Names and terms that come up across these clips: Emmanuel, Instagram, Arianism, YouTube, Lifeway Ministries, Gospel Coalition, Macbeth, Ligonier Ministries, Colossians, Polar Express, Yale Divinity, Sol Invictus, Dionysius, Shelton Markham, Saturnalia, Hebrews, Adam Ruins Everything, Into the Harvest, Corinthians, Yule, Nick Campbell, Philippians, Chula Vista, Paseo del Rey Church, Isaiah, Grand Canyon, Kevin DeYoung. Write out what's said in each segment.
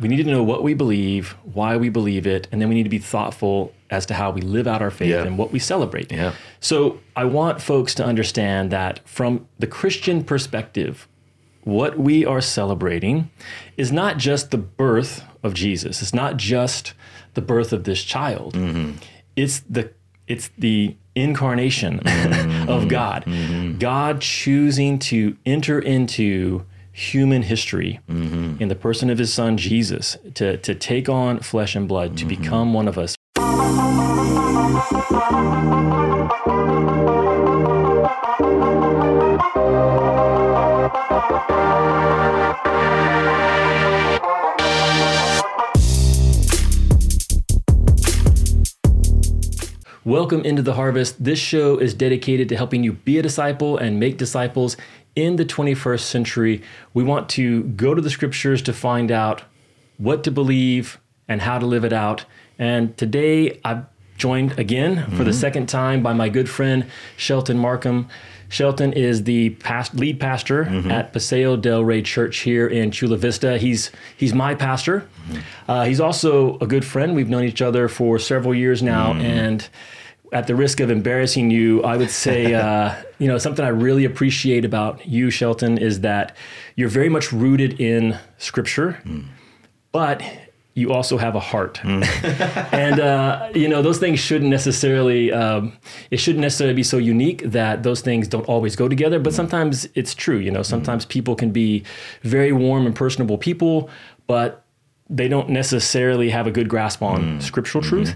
we need to know what we believe, why we believe it, and then we need to be thoughtful as to how we live out our faith and what we celebrate. Yeah. So I want folks to understand that from the Christian perspective, what we are celebrating is not just the birth of Jesus. It's not just the birth of this child. Mm-hmm. It's the incarnation of God. Mm-hmm. God choosing to enter into human history in the person of his son, Jesus, to take on flesh and blood, to become one of us. Welcome into the Harvest. This show is dedicated to helping you be a disciple and make disciples in the 21st century. We want to go to the scriptures to find out what to believe and how to live it out. And today I've joined again for the second time by my good friend, Shelton Markham. Shelton is the lead pastor at Paseo del Rey Church here in Chula Vista. He's my pastor. He's also a good friend. We've known each other for several years now, and at the risk of embarrassing you, I would say, something I really appreciate about you, Shelton, is that you're very much rooted in Scripture, but you also have a heart. And, those things shouldn't necessarily, be so unique that those things don't always go together, but sometimes it's true. Sometimes people can be very warm and personable people, but they don't necessarily have a good grasp on scriptural truth.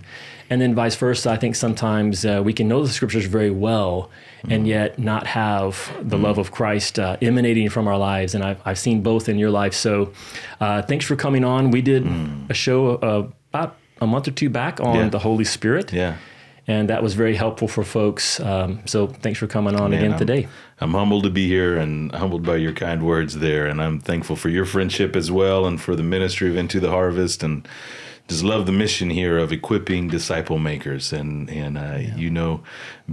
And then vice versa, I think sometimes we can know the scriptures very well and yet not have the love of Christ emanating from our lives. And I've seen both in your life. So thanks for coming on. We did a show about a month or two back on the Holy Spirit. Yeah. And that was very helpful for folks. So thanks for coming on again today. I'm humbled to be here and humbled by your kind words there. And I'm thankful for your friendship as well and for the ministry of Into the Harvest, and just love the mission here of equipping disciple makers.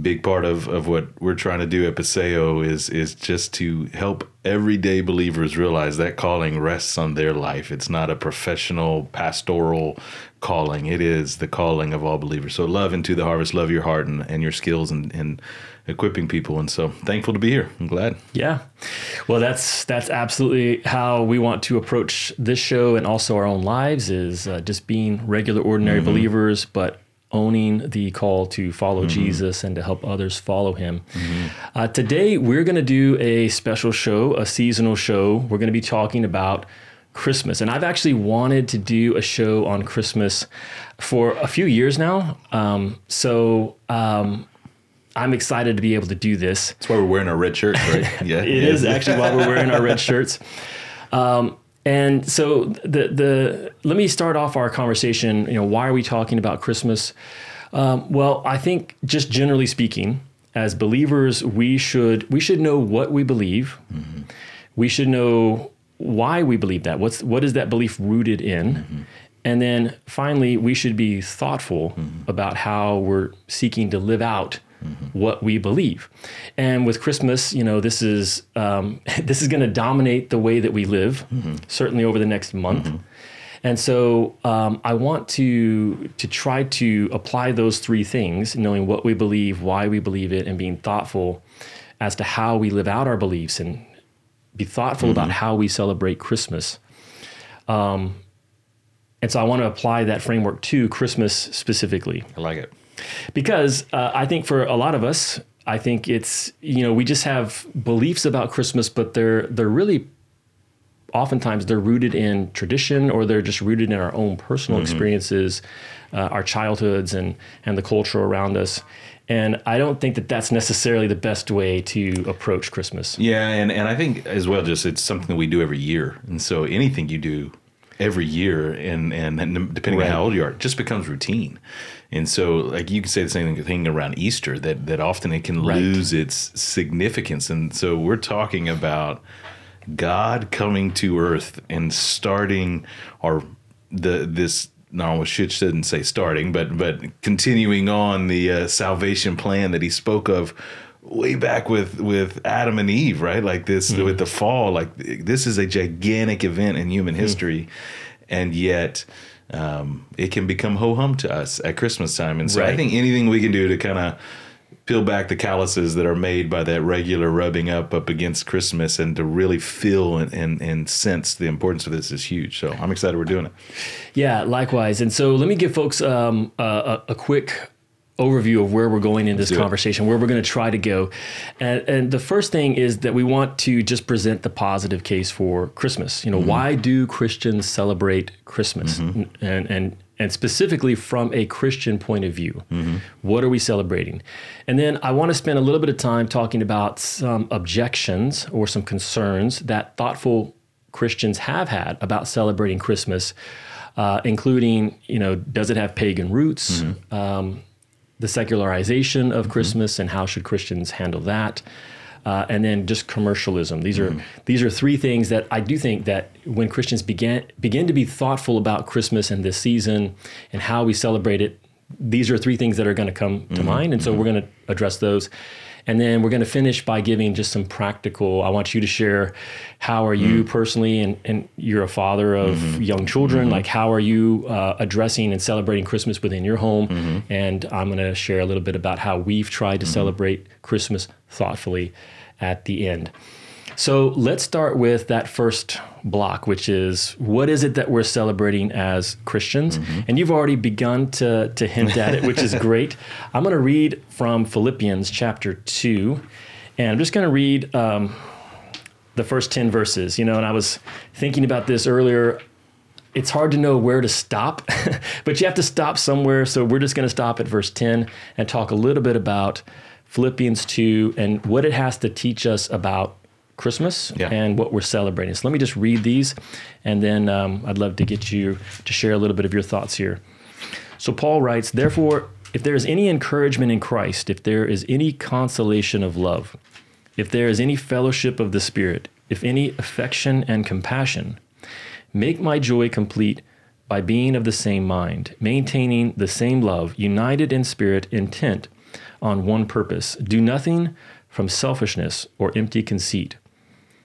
Big part of what we're trying to do at Paseo is just to help everyday believers realize that calling rests on their life. It's not a professional pastoral calling. It is the calling of all believers. So love Into the Harvest, love your heart and your skills and equipping people. And so thankful to be here. I'm glad. Yeah. Well, that's absolutely how we want to approach this show and also our own lives is just being regular, ordinary believers, but owning the call to follow Jesus and to help others follow him. Today, we're going to do a special show, a seasonal show. We're going to be talking about Christmas. And I've actually wanted to do a show on Christmas for a few years now. I'm excited to be able to do this. That's why we're wearing our red shirts, right? Yeah, it is actually why we're wearing our red shirts. And so let me start off our conversation. Why are we talking about Christmas? Well, I think just generally speaking, as believers, we should know what we believe. We should know why we believe that. What is that belief rooted in? And then finally, we should be thoughtful about how we're seeking to live out what we believe. And with Christmas, this is going to dominate the way that we live, certainly over the next month. And so I want to try to apply those three things, knowing what we believe, why we believe it, and being thoughtful as to how we live out our beliefs and be thoughtful about how we celebrate Christmas. And so I want to apply that framework to Christmas specifically. I like it. Because I think for a lot of us, I think it's, we just have beliefs about Christmas, but they're really, oftentimes they're rooted in tradition, or they're just rooted in our own personal experiences, our childhoods and the culture around us. And I don't think that that's necessarily the best way to approach Christmas. Yeah, and I think as well, just it's something that we do every year. And so anything you do every year, and depending on how old you are, it just becomes routine. And so, like, you can say the same thing around Easter, that often it can lose its significance. And so we're talking about God coming to earth and starting continuing on the salvation plan that he spoke of way back with Adam and Eve, right? Like this, with the fall, like this is a gigantic event in human history. and yet it can become ho-hum to us at Christmas time. And so I think anything we can do to kind of peel back the calluses that are made by that regular rubbing up against Christmas and to really feel and sense the importance of this is huge. So I'm excited we're doing it. Yeah, likewise. And so let me give folks a quick overview of where we're going in this conversation, where we're going to try to go. And the first thing is that we want to just present the positive case for Christmas. You know, why do Christians celebrate Christmas? And specifically from a Christian point of view, what are we celebrating? And then I want to spend a little bit of time talking about some objections or some concerns that thoughtful Christians have had about celebrating Christmas, including, you know, does it have pagan roots? The secularization of Christmas and how should Christians handle that? And then just commercialism. These are three things that I do think that when Christians begin to be thoughtful about Christmas and this season and how we celebrate it, these are three things that are going to come to mind. And so we're going to address those. And then we're going to finish by giving just some practical, I want you to share how are you personally, and you're a father of young children, like how are you addressing and celebrating Christmas within your home? And I'm going to share a little bit about how we've tried to celebrate Christmas thoughtfully at the end. So let's start with that first block, which is what is it that we're celebrating as Christians? And you've already begun to hint at it, which is great. I'm going to read from Philippians chapter 2, and I'm just going to read the first 10 verses. You know, and I was thinking about this earlier. It's hard to know where to stop, but you have to stop somewhere. So we're just going to stop at verse 10 and talk a little bit about Philippians 2 and what it has to teach us about Christmas and what we're celebrating. So let me just read these, and then I'd love to get you to share a little bit of your thoughts here. So Paul writes, "Therefore, if there is any encouragement in Christ, if there is any consolation of love, if there is any fellowship of the Spirit, if any affection and compassion, make my joy complete by being of the same mind, maintaining the same love, united in spirit, intent on one purpose. Do nothing from selfishness or empty conceit,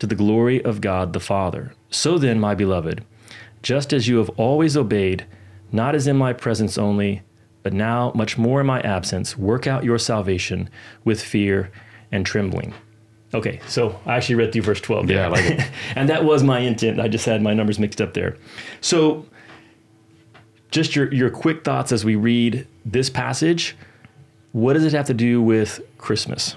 to the glory of God the Father. So then, my beloved, just as you have always obeyed, not as in my presence only, but now much more in my absence, work out your salvation with fear and trembling." Okay, so I actually read through verse 12. Yeah, I like it. And that was my intent. I just had my numbers mixed up there. So just your quick thoughts as we read this passage. What does it have to do with Christmas?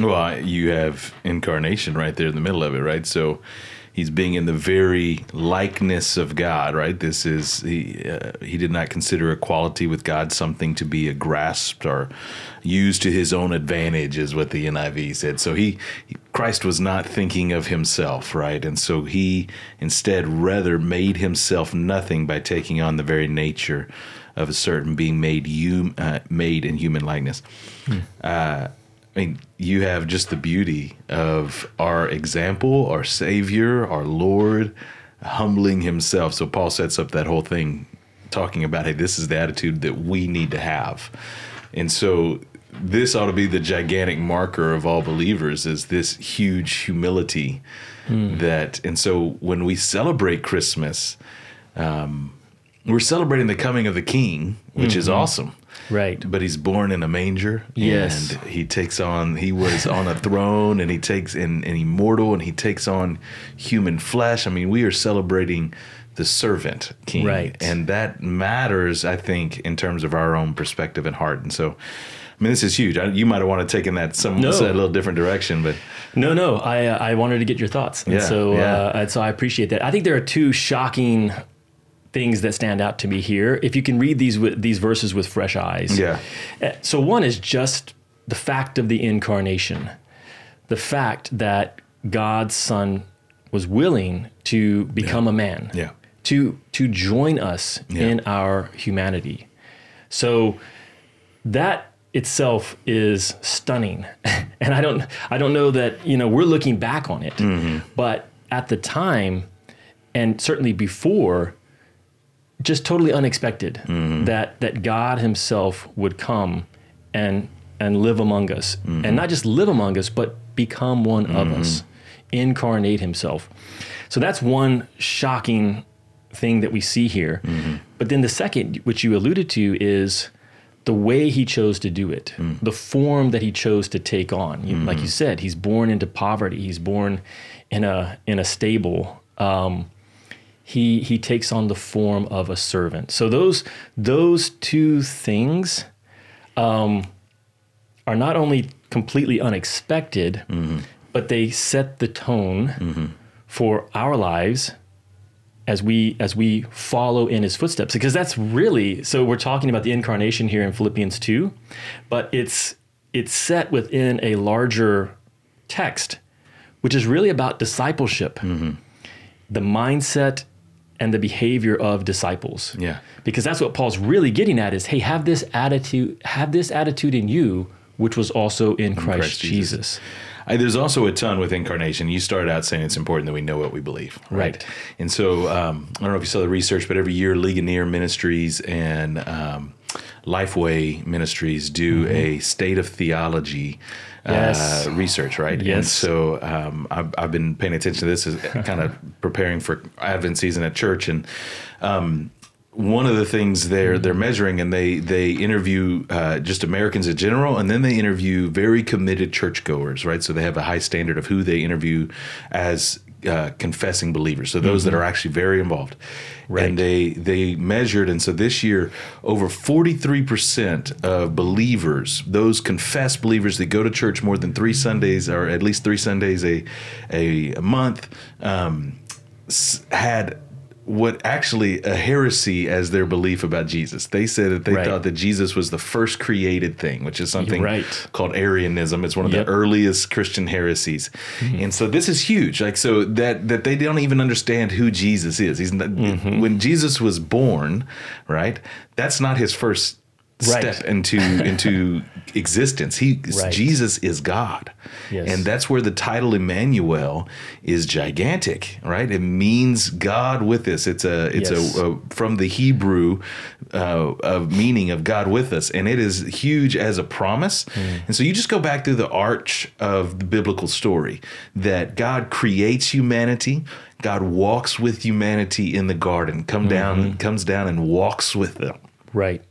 Well, you have incarnation right there in the middle of it, right? So he's being in the very likeness of God, right? This is, he did not consider equality with God something to be grasped or used to his own advantage, is what the NIV said. So Christ was not thinking of himself, right? And so he instead rather made himself nothing by taking on the very nature of a certain being made in human likeness. I mean, you have just the beauty of our example, our Savior, our Lord, humbling himself. So Paul sets up that whole thing talking about, hey, this is the attitude that we need to have. And so this ought to be the gigantic marker of all believers, is this huge humility. And so when we celebrate Christmas, we're celebrating the coming of the King, which is awesome. Right. But he's born in a manger. Yes. And he was on a throne, and he takes, and immortal, and he takes on human flesh. I mean, we are celebrating the servant king. Right. And that matters, I think, in terms of our own perspective and heart. And so, I mean, this is huge. You might have wanted to take in that a little different direction, but no. I wanted to get your thoughts. And so I appreciate that. I think there are two shocking things that stand out to me here. If you can read these verses with fresh eyes. Yeah. So one is just the fact of the incarnation, the fact that God's Son was willing to become a man, to join us in our humanity. So that itself is stunning. And I don't know that, we're looking back on it, but at the time, and certainly before, just totally unexpected that God himself would come and live among us, and not just live among us, but become one of us, incarnate himself. So that's one shocking thing that we see here. But then the second, which you alluded to, is the way he chose to do it, the form that he chose to take on. Like you said, he's born into poverty. He's born in a stable. He takes on the form of a servant. So those two things are not only completely unexpected, but they set the tone for our lives as we follow in his footsteps, because that's really, so we're talking about the incarnation here in Philippians 2, but it's set within a larger text, which is really about discipleship, the mindset and the behavior of disciples. Yeah. Because that's what Paul's really getting at is, hey, have this attitude in you, which was also in Christ Jesus. There's also a ton with incarnation. You started out saying it's important that we know what we believe, right? And so I don't know if you saw the research, but every year Ligonier Ministries and Lifeway Ministries do a state of theology research, right? Yes. And so I've been paying attention to this as kind of preparing for Advent season at church, and one of the things they're measuring, and they interview just Americans in general, and then they interview very committed churchgoers, right? So they have a high standard of who they interview as confessing believers, so those that are actually very involved. Right. And they measured, and so this year, over 43% of believers, those confessed believers that go to church more than 3 Sundays, or at least 3 Sundays a month, had what actually a heresy as their belief about Jesus. They said that they thought that Jesus was the first created thing, which is something called Arianism. It's one of the earliest Christian heresies. And so this is huge. Like, so that they don't even understand who Jesus is. He's not, when Jesus was born, right? That's not his first step into existence. Jesus is God. Yes. And that's where the title Emmanuel is gigantic, right? It means God with us. It's from the Hebrew of meaning of God with us, and it is huge as a promise. And so you just go back through the arch of the biblical story that God creates humanity. God walks with humanity in the garden, comes down and walks with them. Right.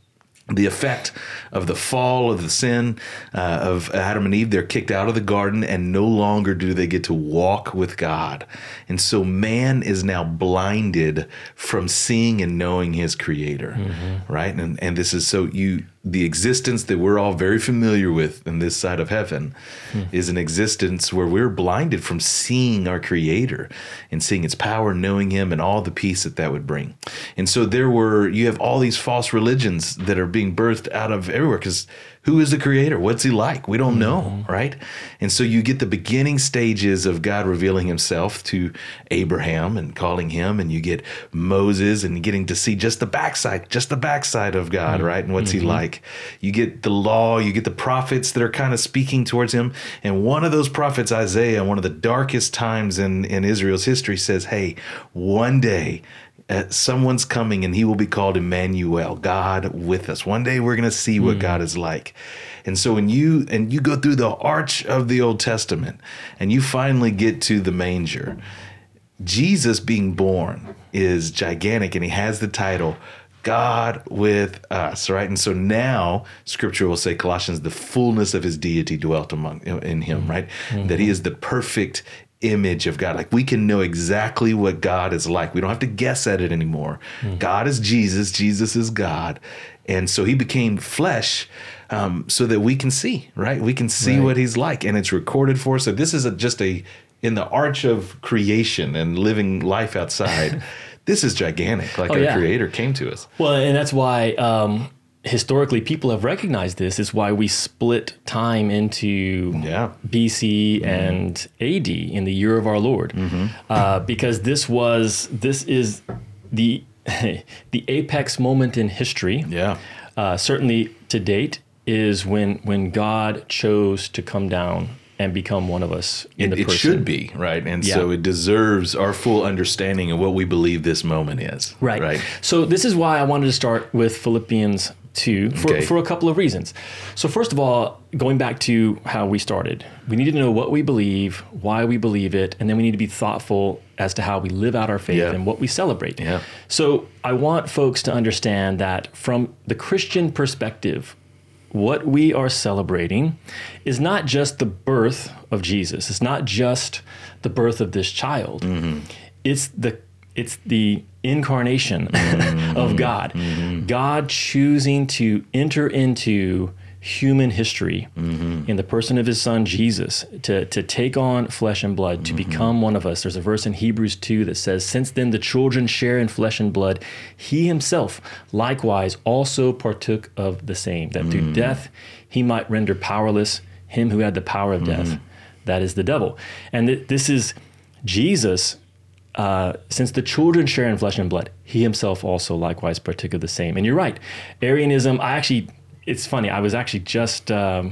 The effect of the fall of the sin of Adam and Eve, they're kicked out of the garden, and no longer do they get to walk with God. And so man is now blinded from seeing and knowing his creator, right? And this is the existence that we're all very familiar with in this side of heaven is an existence where we're blinded from seeing our creator and seeing its power, knowing him, and all the peace that would bring. And so you have all these false religions that are being birthed out of everywhere, because who is the creator? What's he like? We don't know, right? And so you get the beginning stages of God revealing himself to Abraham and calling him, and you get Moses and getting to see just the backside of God, right? And what's he like? You get the law, you get the prophets that are kind of speaking towards him. And one of those prophets, Isaiah, one of the darkest times in Israel's history, says, hey, one day someone's coming and he will be called Emmanuel, God with us. One day we're going to see what God is like. And so when you go through the arch of the Old Testament and you finally get to the manger, Jesus being born is gigantic, and he has the title God with us, right? And so now scripture will say, Colossians, the fullness of his deity dwelt in him, right? That he is the perfect image of God. Like, we can know exactly what God is like. We don't have to guess at it anymore. Mm-hmm. God is Jesus. Jesus is God. And so he became flesh so that we can see, right? We can see what he's like, and it's recorded for us. So this is in the arch of creation and living life outside. This is gigantic. Like our creator came to us. Well, and that's why historically people have recognized this. It's why we split time into BC and AD, in the year of our Lord, because this is the apex moment in history. Yeah. Certainly to date is when God chose to come down and become one of us in the person. It should be, right? And so it deserves our full understanding of what we believe this moment is. Right. So this is why I wanted to start with Philippians 2 for a couple of reasons. So first of all, going back to how we started, we need to know what we believe, why we believe it, and then we need to be thoughtful as to how we live out our faith and what we celebrate. Yeah. So I want folks to understand that from the Christian perspective, what we are celebrating is not just the birth of Jesus. It's not just the birth of this child. Mm-hmm. It's the incarnation of God. Mm-hmm. God choosing to enter into human history in the person of his son, Jesus, to take on flesh and blood, to become one of us. There's a verse in Hebrews 2 that says, "Since then the children share in flesh and blood, he himself likewise also partook of the same, that through death he might render powerless him who had the power of death, that is the devil." And this is Jesus. Since the children share in flesh and blood, he himself also likewise partook of the same. And you're right, Arianism, it's funny, I was actually just, the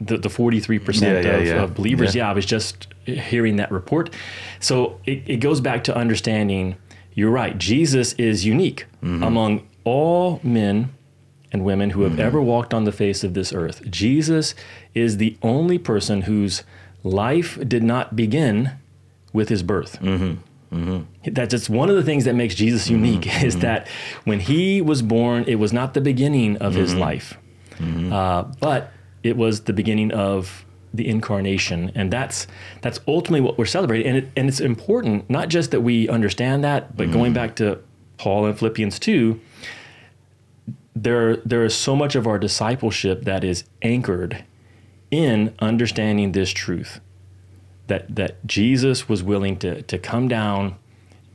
43% of believers, I was just hearing that report. So it goes back to understanding, you're right, Jesus is unique among all men and women who have ever walked on the face of this earth. Jesus is the only person whose life did not begin with his birth. That's just one of the things that makes Jesus unique, is that when he was born, it was not the beginning of his life, but it was the beginning of the incarnation. And that's ultimately what we're celebrating. And it's important, not just that we understand that, but going back to Paul and Philippians 2, there is so much of our discipleship that is anchored in understanding this truth. That Jesus was willing to come down,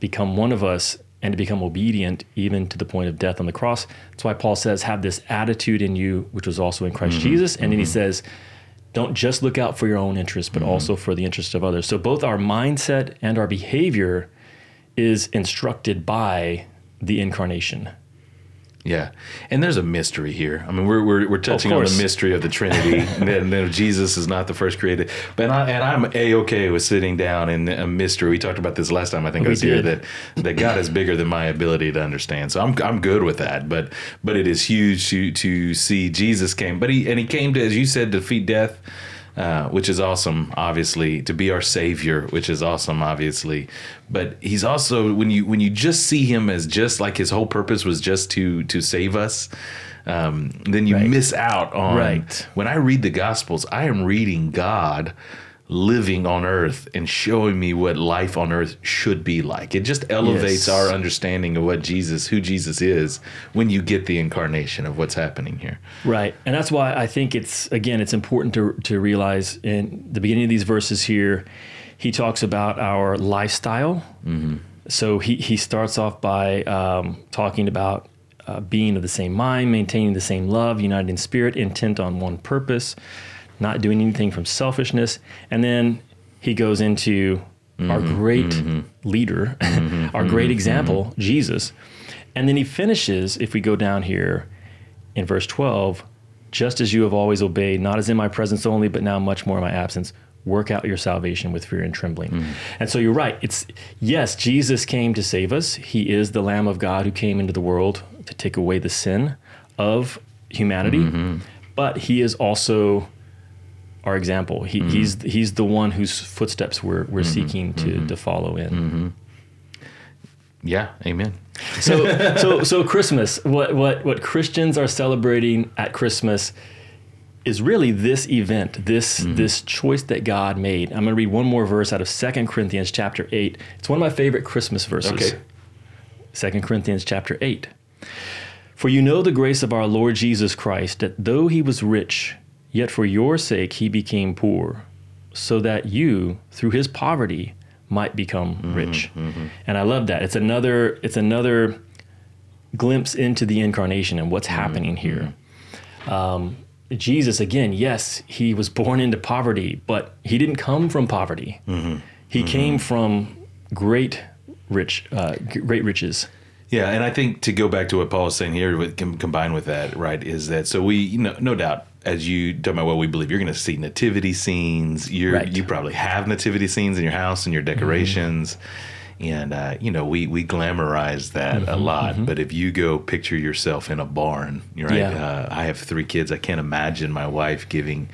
become one of us, and to become obedient even to the point of death on the cross. That's why Paul says, "Have this attitude in you, which was also in Christ Jesus." And then he says, "Don't just look out for your own interests, but also for the interests of others." So both our mindset and our behavior is instructed by the incarnation. Yeah, and there's a mystery here. I mean, we're touching on the mystery of the Trinity, and Jesus is not the first created. But I'm A-okay with sitting down in a mystery. We talked about this last time. I think I was here that God is bigger than my ability to understand. So I'm good with that. But it is huge to see Jesus came. But he came to, as you said, defeat death. Which is awesome, obviously, to be our Savior, which is awesome, obviously. But he's also, when you just see him as just like his whole purpose was just to save us, then you miss out on. Right. When I read the Gospels, I am reading God living on earth and showing me what life on earth should be like. It just elevates our understanding of who Jesus is when you get the incarnation of what's happening here. Right. And that's why I think it's important to realize in the beginning of these verses here, he talks about our lifestyle. Mm-hmm. So he starts off by talking about being of the same mind, maintaining the same love, united in spirit, intent on one purpose, not doing anything from selfishness. And then he goes into our great leader, our great example, Jesus. And then he finishes, if we go down here in verse 12, "Just as you have always obeyed, not as in my presence only, but now much more in my absence, work out your salvation with fear and trembling." And so you're right. Jesus came to save us. He is the Lamb of God who came into the world to take away the sin of humanity. But he is also our example. He's the one whose footsteps we're seeking to follow in. Yeah, amen. So Christmas, what Christians are celebrating at Christmas is really this event, this choice that God made. I'm going to read one more verse out of 2 Corinthians chapter 8. It's one of my favorite Christmas verses. Okay. 2 Corinthians chapter 8. For you know the grace of our Lord Jesus Christ, that though he was rich, yet for your sake he became poor, so that you, through his poverty, might become rich. Mm-hmm. And I love that. It's another glimpse into the incarnation and what's happening here. Jesus, again, yes, he was born into poverty, but he didn't come from poverty. He came from great riches. Yeah, and I think to go back to what Paul is saying here, combined with that, right, is that so we, no doubt, as you talk about what we believe, you're going to see nativity scenes. You probably have nativity scenes in your house and your decorations. And, we glamorize that a lot. But if you go picture yourself in a barn, you're right? Yeah. I have 3 kids. I can't imagine my wife giving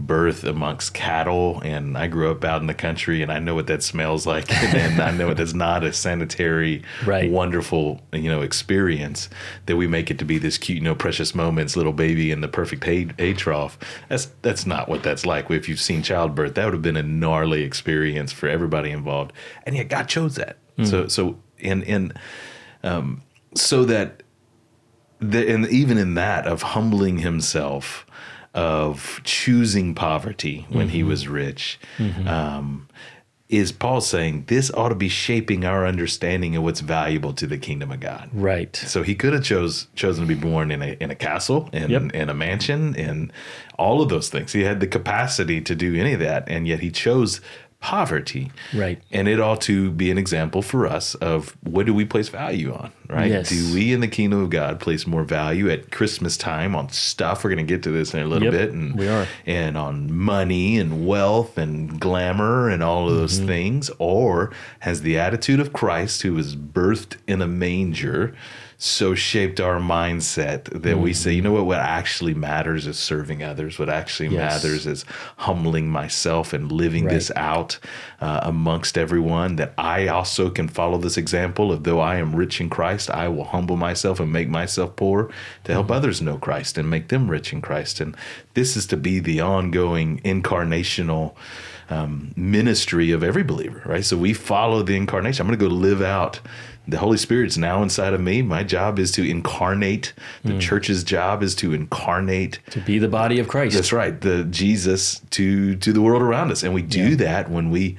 birth amongst cattle. And I grew up out in the country, and I know what that smells like. And I know that's not a sanitary, wonderful, experience that we make it to be this cute, precious moments, little baby in the perfect hay trough. That's not what that's like. If you've seen childbirth, that would have been a gnarly experience for everybody involved. And yet God chose that. So even in that of humbling himself, of choosing poverty when he was rich, is Paul saying this ought to be shaping our understanding of what's valuable to the kingdom of God. Right. So he could have chosen to be born in a castle and in a mansion and all of those things. He had the capacity to do any of that, and yet he chose poverty. Right. And it ought to be an example for us of what do we place value on, right? Yes. Do we in the kingdom of God place more value at Christmas time on stuff? We're going to get to this in a little bit. And we are. And on money and wealth and glamour and all of those things. Or has the attitude of Christ, who was birthed in a manger, so shaped our mindset that we say, what actually matters is serving others. What actually matters is humbling myself and living this out amongst everyone, that I also can follow this example of though I am rich in Christ, I will humble myself and make myself poor to help others know Christ and make them rich in Christ. And this is to be the ongoing incarnational ministry of every believer, right? So we follow the incarnation. I'm going to go live out. The Holy Spirit's now inside of me. My job is to incarnate. The church's job is to incarnate. To be the body of Christ. That's right. The Jesus to the world around us. And we do that when we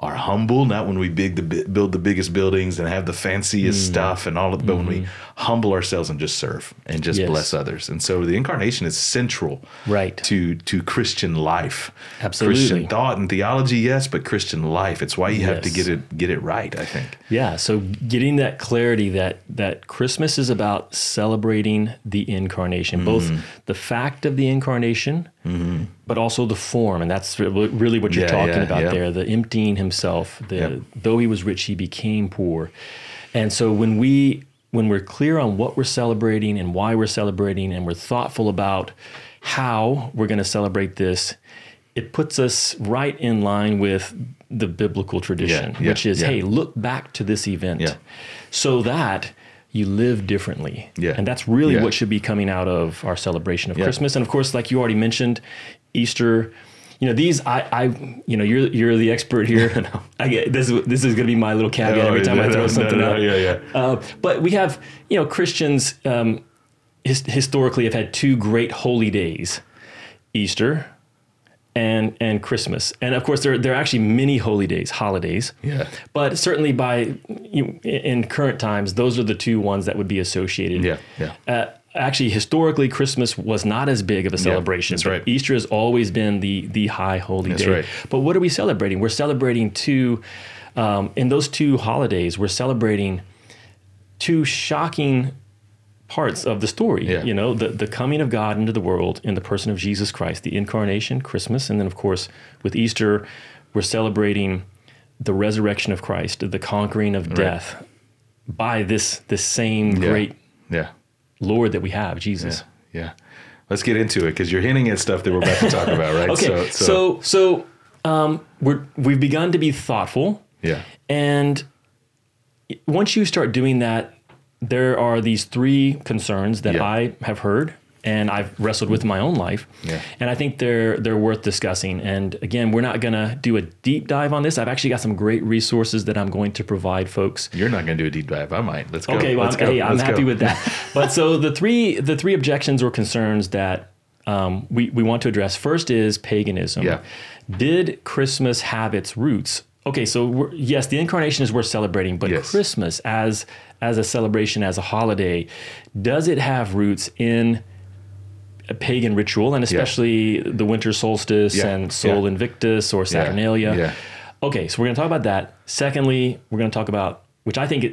are humble, not when we build the biggest buildings and have the fanciest stuff and all of, but when we humble ourselves and just serve and just bless others. And so the incarnation is central to Christian life. Absolutely. Christian thought and theology, yes, but Christian life. It's why you have to get it right, I think. Yeah, so getting that clarity that Christmas is about celebrating the incarnation, both the fact of the incarnation, but also the form, and that's really what you're talking about there, the emptying himself, though he was rich, he became poor. And so when we're clear on what we're celebrating and why we're celebrating, and we're thoughtful about how we're going to celebrate this, it puts us right in line with the biblical tradition, which is, hey, look back to this event so that you live differently. Yeah. And that's really what should be coming out of our celebration of Christmas. And of course, like you already mentioned, Easter, you're the expert here. This is going to be my little caveat every time I throw something out. Yeah. But we have, Christians historically have had 2 great holy days, Easter and Christmas. And of course, there are actually many holidays. Yeah. But certainly in current times, those are the 2 ones that would be associated. Yeah. Actually, historically, Christmas was not as big of a celebration. That's right. Easter has always been the high holy day. Right. But what are we celebrating? We're celebrating 2, in those 2 holidays, we're celebrating 2 shocking parts of the story, the coming of God into the world in the person of Jesus Christ, the incarnation, Christmas, and then of course with Easter, we're celebrating the resurrection of Christ, the conquering of death by this same great Lord that we have, Jesus. Yeah. Let's get into it, because you're hinting at stuff that we're about to talk about, right? Okay. So we've begun to be thoughtful. Yeah. And once you start doing that, there are these 3 concerns that I have heard and I've wrestled with in my own life. Yeah. And I think they're worth discussing. And again, we're not going to do a deep dive on this. I've actually got some great resources that I'm going to provide folks. You're not going to do a deep dive. I might. Let's go. Okay, well, I'm happy with that. But so the three objections or concerns that we want to address. First is paganism. Yeah. Did Christmas have its roots? Okay, so yes, the incarnation is worth celebrating, but yes. Christmas as a celebration, as a holiday, does it have roots in a pagan ritual, and especially the winter solstice and Sol Invictus or Saturnalia? Yeah. Okay, so we're going to talk about that. Secondly, we're going to talk about what I think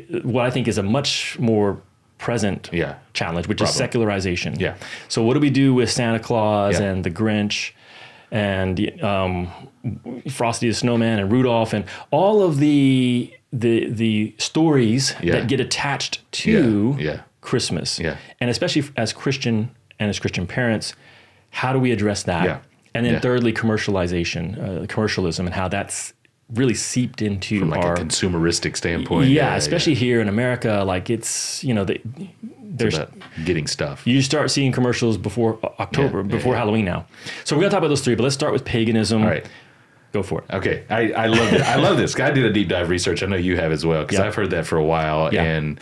is a much more present challenge, which is secularization. Yeah. So what do we do with Santa Claus and the Grinch and Frosty the Snowman and Rudolph and all of the stories that get attached to Christmas? Yeah. And especially as Christian and as Christian parents, how do we address that? Yeah. And then thirdly, commercialism and how that's really seeped into from like our, a consumeristic standpoint. Yeah, especially here in America, like it's, you know, there's about getting stuff. You start seeing commercials before October, before Halloween now. So we're going to talk about those three, but let's start with paganism. All right. Go for it. Okay. I love it. I love this. I did a deep dive research. I know you have as well, because I've heard that for a while. Yeah. And,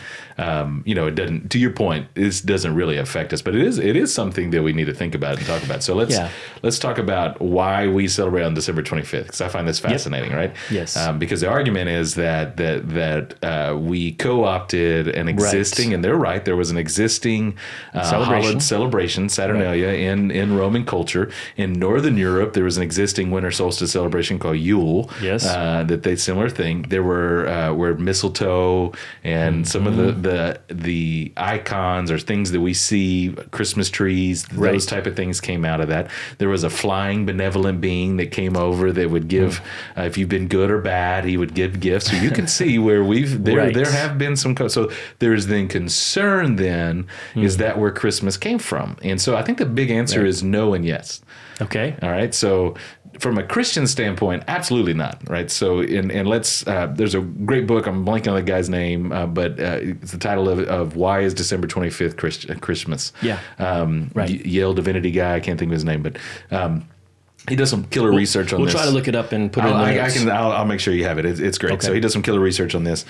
you know, it doesn't, to your point, this doesn't really affect us, but it is something that we need to think about and talk about. So let's talk about why we celebrate on December 25th, because I find this fascinating, right? Yes. Because the argument is that we co-opted an existing, and they're right, there was an existing celebration, Saturnalia, in Roman culture. In Northern Europe, there was an existing winter solstice celebration called Yule. Yes. That they similar thing. There were mistletoe and some of the icons or things that we see, Christmas trees, those type of things came out of that. There was a flying benevolent being that came over that would give if you've been good or bad, he would give gifts. So you can see where there have been some. So there is then concern is that where Christmas came from? And so I think the big answer is no and yes. Okay. All right. So from a Christian standpoint, absolutely not, right? So, and let's, there's a great book, I'm blanking on the guy's name, but it's the title of Why is December 25th Christmas? Yeah, Yale Divinity guy, I can't think of his name, but he does some killer research on this. We'll try to look it up and put it in the notes. I'll make sure you have it. It's great. Okay. So he does some killer research on this.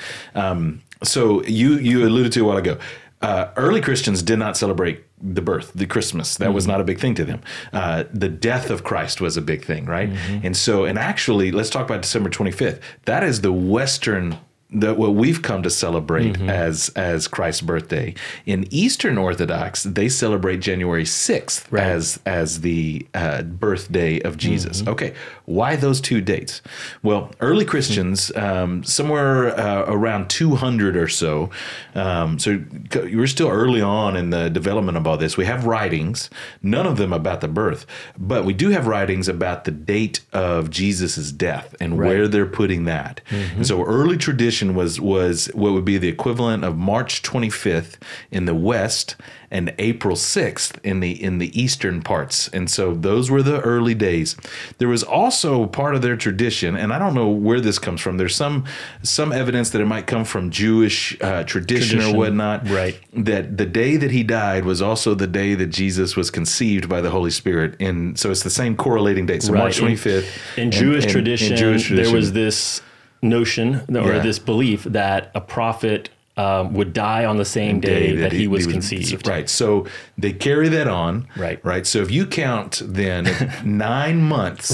So you alluded to a while ago. Early Christians did not celebrate the birth, the Christmas. That was not a big thing to them. The death of Christ was a big thing, right? Mm-hmm. And so, and actually, let's talk about December 25th. That is the Western, what we've come to celebrate as Christ's birthday. In Eastern Orthodox, they celebrate January 6th as the birthday of Jesus. Okay, why those two dates? Well, early Christians, somewhere around 200 or so, so we're still early on in the development of all this. We have writings, none of them about the birth, but we do have writings about the date of Jesus's death and where they're putting that. Mm-hmm. And so early tradition was what would be the equivalent of March 25th in the West and April 6th in the eastern parts. And so those were the early days. There was also part of their tradition, and I don't know where this comes from. There's some evidence that it might come from Jewish tradition or whatnot, that the day that he died was also the day that Jesus was conceived by the Holy Spirit. And so it's the same correlating date. So March 25th. In Jewish tradition, there was this notion this belief that a prophet would die on the same day that he was conceived. Right. So they carry that on. Right. Right. So if you count then 9 months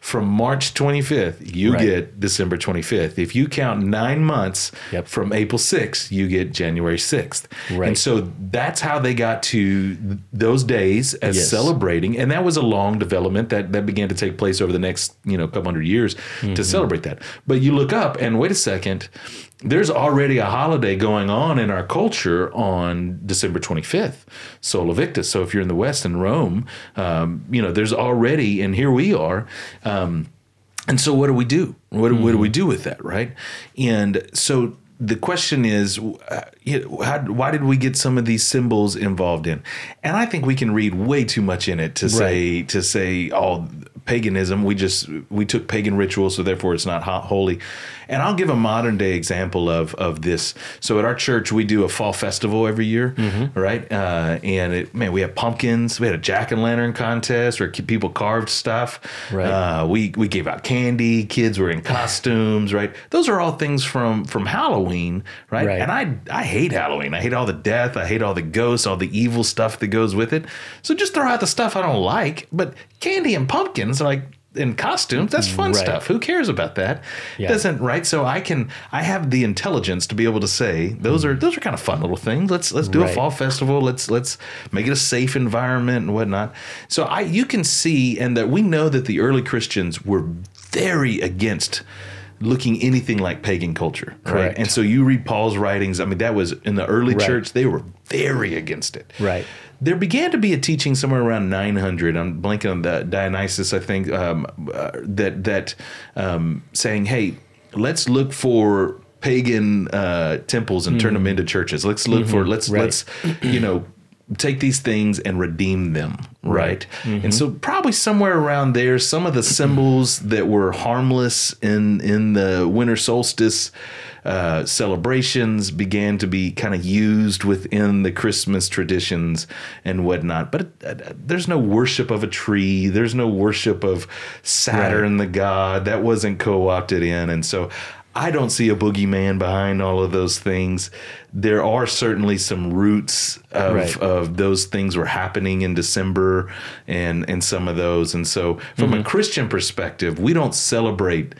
from March 25th, you get December 25th. If you count 9 months from April 6th, you get January 6th. Right. And so that's how they got to those days as celebrating. And that was a long development that began to take place over the next, couple hundred years to celebrate that. But you look up and wait a second, there's already a holiday going on in our culture on December 25th, Sol Invictus. So if you're in the West in Rome, there's already, and here we are. And so what do we do? What do we do with that, right? And so the question is, why did we get some of these symbols involved in? And I think we can read way too much in it to say, paganism. We took pagan rituals, so therefore it's not holy. And I'll give a modern day example of this. So at our church, we do a fall festival every year, mm-hmm. right? We have pumpkins. We had a jack-o'-lantern contest where people carved stuff. Right. We gave out candy. Kids were in costumes, right? Those are all things from Halloween, right? Right. And I hate Halloween. I hate all the death. I hate all the ghosts, all the evil stuff that goes with it. So just throw out the stuff I don't like, but candy and pumpkins are like in costumes, that's fun right. stuff. Who cares about that? Yeah. Doesn't right? So I have the intelligence to be able to say those are kind of fun little things. Let's do right. a fall festival. Let's make it a safe environment and whatnot. So you can see, and that we know that the early Christians were very against looking anything like pagan culture. Correct. Right? And so you read Paul's writings. I mean, that was in the early right. church. They were very against it. Right. There began to be a teaching somewhere around 900. I'm blanking on the Dionysius, I think, saying, hey, let's look for pagan temples and turn them into churches. Let's look for, let's take these things and redeem them, right? Mm-hmm. And so probably somewhere around there, some of the symbols that were harmless in the winter solstice celebrations began to be kind of used within the Christmas traditions and whatnot. But there's no worship of a tree. There's no worship of Saturn, right. the god. That wasn't co-opted in. And so I don't see a boogeyman behind all of those things. There are certainly some roots of those things were happening in December and some of those. And so from a Christian perspective, we don't celebrate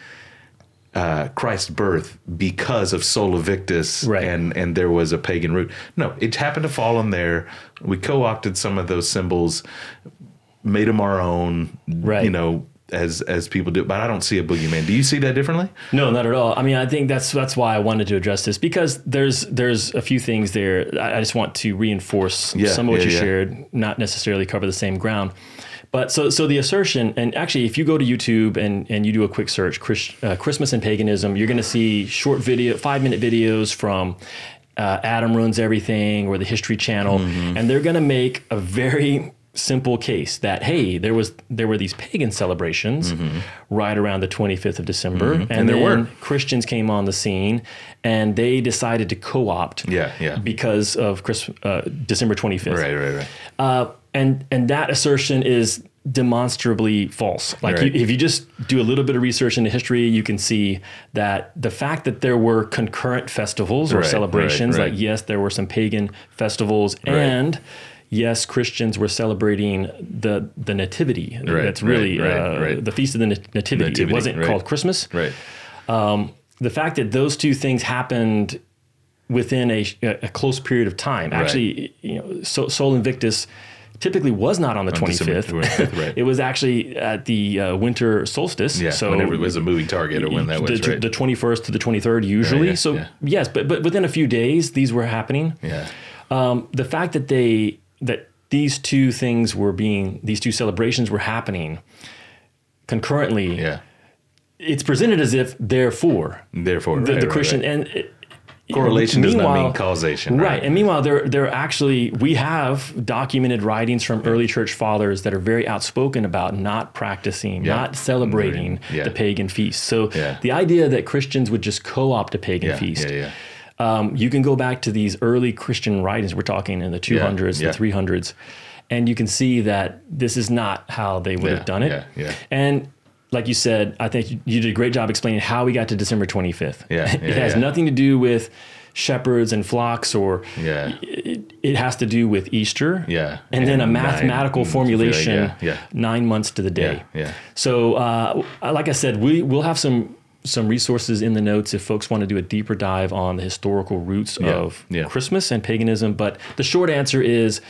Christ's birth because of Sol Invictus right. and there was a pagan root. No, it happened to fall in there. We co-opted some of those symbols, made them our own, right. As people do, but I don't see a boogeyman. Do you see that differently? No, not at all. I mean, I think that's why I wanted to address this, because there's a few things there. I just want to reinforce some of what you shared, not necessarily cover the same ground. But so the assertion, and actually, if you go to YouTube and you do a quick search, Christmas and paganism, you're going to see short video, 5-minute videos from Adam Ruins Everything or the History Channel, and they're going to make a very simple case that, hey, there were these pagan celebrations right around the 25th of December, and there were Christians came on the scene, and they decided to co-opt because of December 25th. Right. And that assertion is demonstrably false. Like if you just do a little bit of research into history, you can see that the fact that there were concurrent festivals or celebrations, like yes, there were some pagan festivals and yes, Christians were celebrating the Nativity. Right, that's really the Feast of the Nativity. It wasn't called Christmas. Right. The fact that those two things happened within a close period of time. Actually, Sol Invictus typically was not on the 25th. Right. It was actually at the winter solstice. Yeah, so whenever it was a moving target or when that was, the 21st to the 23rd usually. Yes, but within a few days, these were happening. Yeah. The fact that these two celebrations were happening concurrently. Yeah. It's presented as if therefore the Christian and correlation does not mean causation. Right. And meanwhile, there actually we have documented writings from early church fathers that are very outspoken about not practicing, not celebrating the pagan feasts. So the idea that Christians would just co-opt a pagan feast. Yeah. You can go back to these early Christian writings. We're talking in the 200s, the 300s, and you can see that this is not how they would have done it. Yeah. And like you said, I think you did a great job explaining how we got to December 25th. Yeah. It has nothing to do with shepherds and flocks, or it has to do with Easter. Yeah. And then a mathematical formulation, 9 months to the day. Yeah. So like I said, we'll have some resources in the notes if folks want to do a deeper dive on the historical roots of Christmas and paganism. But the short answer is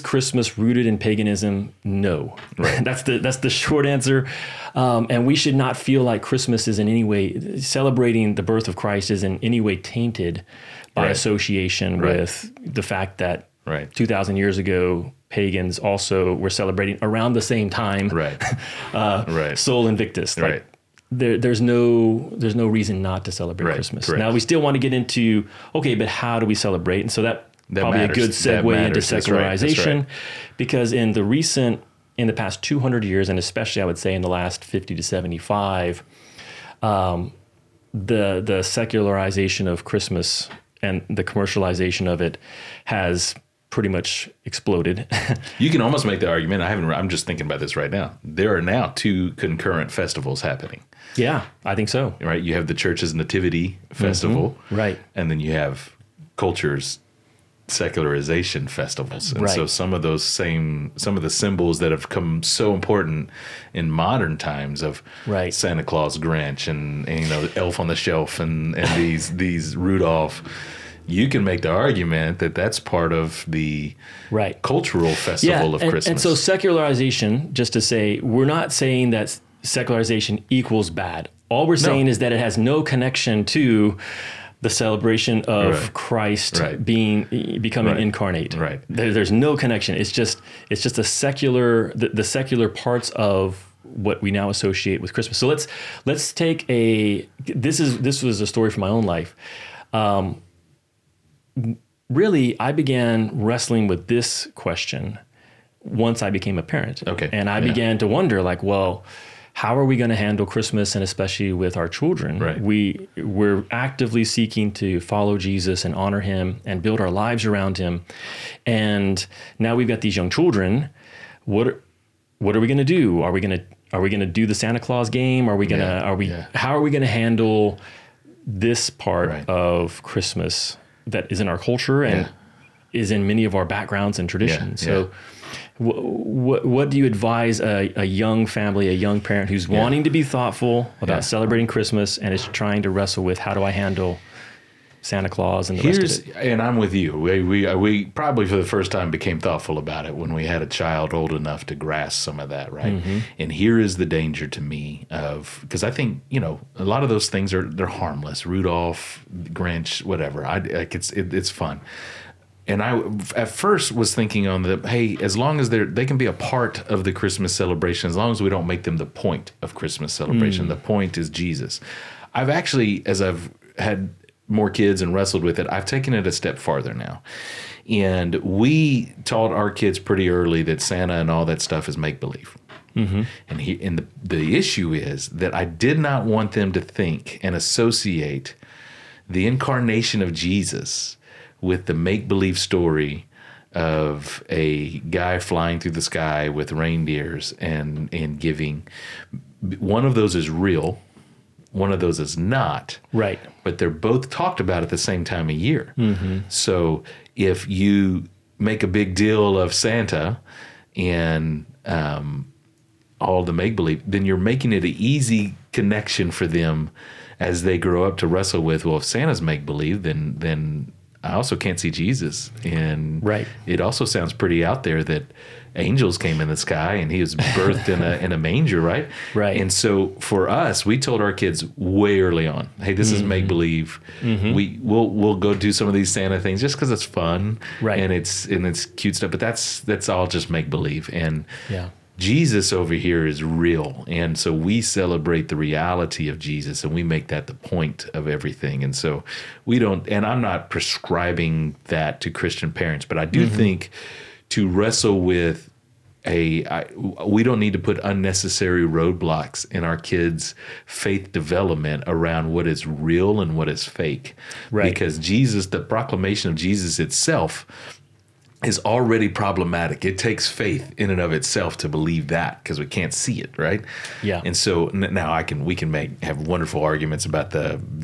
Christmas rooted in paganism? No. Right. That's the short answer. And we should not feel like Christmas is in any way, celebrating the birth of Christ is in any way tainted by association with the fact that 2,000 years ago, pagans also were celebrating around the same time. Right. Sol Invictus. Like, There's no reason not to celebrate Christmas. Correct. Now we still want to get into, okay, but how do we celebrate? And so that probably matters. A good segue into secularization, because in the recent in the past 200 years, and especially I would say in the last 50 to 75, the secularization of Christmas and the commercialization of it has pretty much exploded. You can almost make the argument. I'm just thinking about this right now. There are now two concurrent festivals happening. Yeah, I think so. Right. You have the church's Nativity Festival. Mm-hmm. Right. And then you have culture's secularization festivals. And so some of the symbols that have come so important in modern times of Santa Claus, Grinch, and Elf on the Shelf and these Rudolph. You can make the argument that that's part of the cultural festival of Christmas. And so secularization, just to say, we're not saying that secularization equals bad. All we're saying is that it has no connection to the celebration of Christ becoming incarnate. Right. There's no connection. It's just the secular parts of what we now associate with Christmas. So let's take this was a story from my own life. Really, I began wrestling with this question once I became a parent. Okay. And I began to wonder, how are we going to handle Christmas, and especially with our children? Right. We're actively seeking to follow Jesus and honor him and build our lives around him. And now we've got these young children. What are we going to do? Are we going to do the Santa Claus game? How are we going to handle this part of Christmas that is in our culture and is in many of our backgrounds and traditions. Yeah, yeah. So what do you advise a young family, a young parent who's wanting to be thoughtful about celebrating Christmas and is trying to wrestle with, how do I handle Santa Claus and the rest of it? And I'm with you. We probably for the first time became thoughtful about it when we had a child old enough to grasp some of that, right? Mm-hmm. And here is the danger to me of, because I think, a lot of those things they're harmless. Rudolph, Grinch, whatever. It's fun. And I at first was thinking as long as they can be a part of the Christmas celebration, as long as we don't make them the point of Christmas celebration. Mm. The point is Jesus. I've actually, as I've had more kids and wrestled with it, I've taken it a step farther now. And we taught our kids pretty early that Santa and all that stuff is make-believe. Mm-hmm. And the issue is that I did not want them to think and associate the incarnation of Jesus with the make-believe story of a guy flying through the sky with reindeers and giving. One of those is real. One of those is not. Right. But they're both talked about at the same time of year. Mm-hmm. So if you make a big deal of Santa and all the make-believe, then you're making it an easy connection for them as they grow up to wrestle with, well, if Santa's make-believe, then I also can't see Jesus. And it also sounds pretty out there that angels came in the sky and he was birthed in a manger, right? Right. And so for us, we told our kids way early on, hey, this is make-believe. Mm-hmm. We'll go do some of these Santa things just because it's fun and it's cute stuff. But that's all just make-believe. And Jesus over here is real. And so we celebrate the reality of Jesus and we make that the point of everything. And so we don't, and I'm not prescribing that to Christian parents, but I do think to wrestle with we don't need to put unnecessary roadblocks in our kids' faith development around what is real and what is fake. Right. Because Jesus, the proclamation of Jesus itself, is already problematic. It takes faith in and of itself to believe that because we can't see it, right? Yeah. And so now we can have wonderful arguments about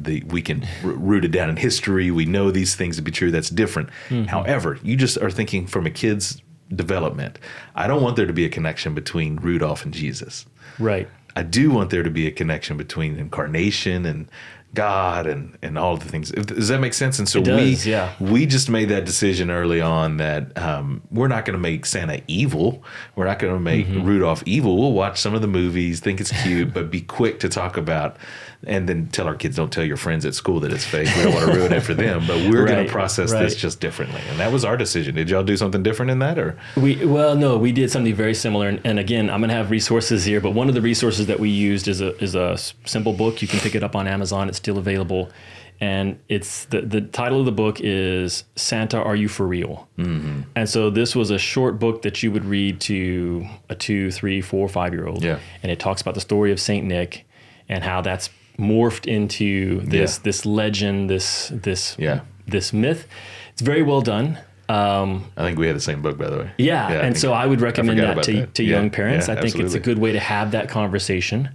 we can root it down in history. We know these things to be true. That's different. Mm-hmm. However, you just are thinking from a kid's development. I don't want there to be a connection between Rudolph and Jesus. Right. I do want there to be a connection between incarnation and God and all the things. Does that make sense? And so we just made that decision early on that we're not going to make Santa evil. We're not going to make Rudolph evil. We'll watch some of the movies, think it's cute, but be quick to talk about, and then tell our kids, don't tell your friends at school that it's fake. We don't want to ruin it for them, but we're going to process this just differently. And that was our decision. Did y'all do something different in that? Or we did something very similar. And again, I'm going to have resources here, but one of the resources that we used is a simple book. You can pick it up on Amazon. It's still available, And it's the title of the book is Santa, Are You For Real? Mm-hmm. And so this was a short book that you would read to a 2, 3, 4, 5-year-old. Yeah. And it talks about the story of Saint Nick and how that's morphed into this this legend, this myth. It's very well done. I think we had the same book, by the way. Yeah. And so I would recommend that to young parents. I think absolutely. It's a good way to have that conversation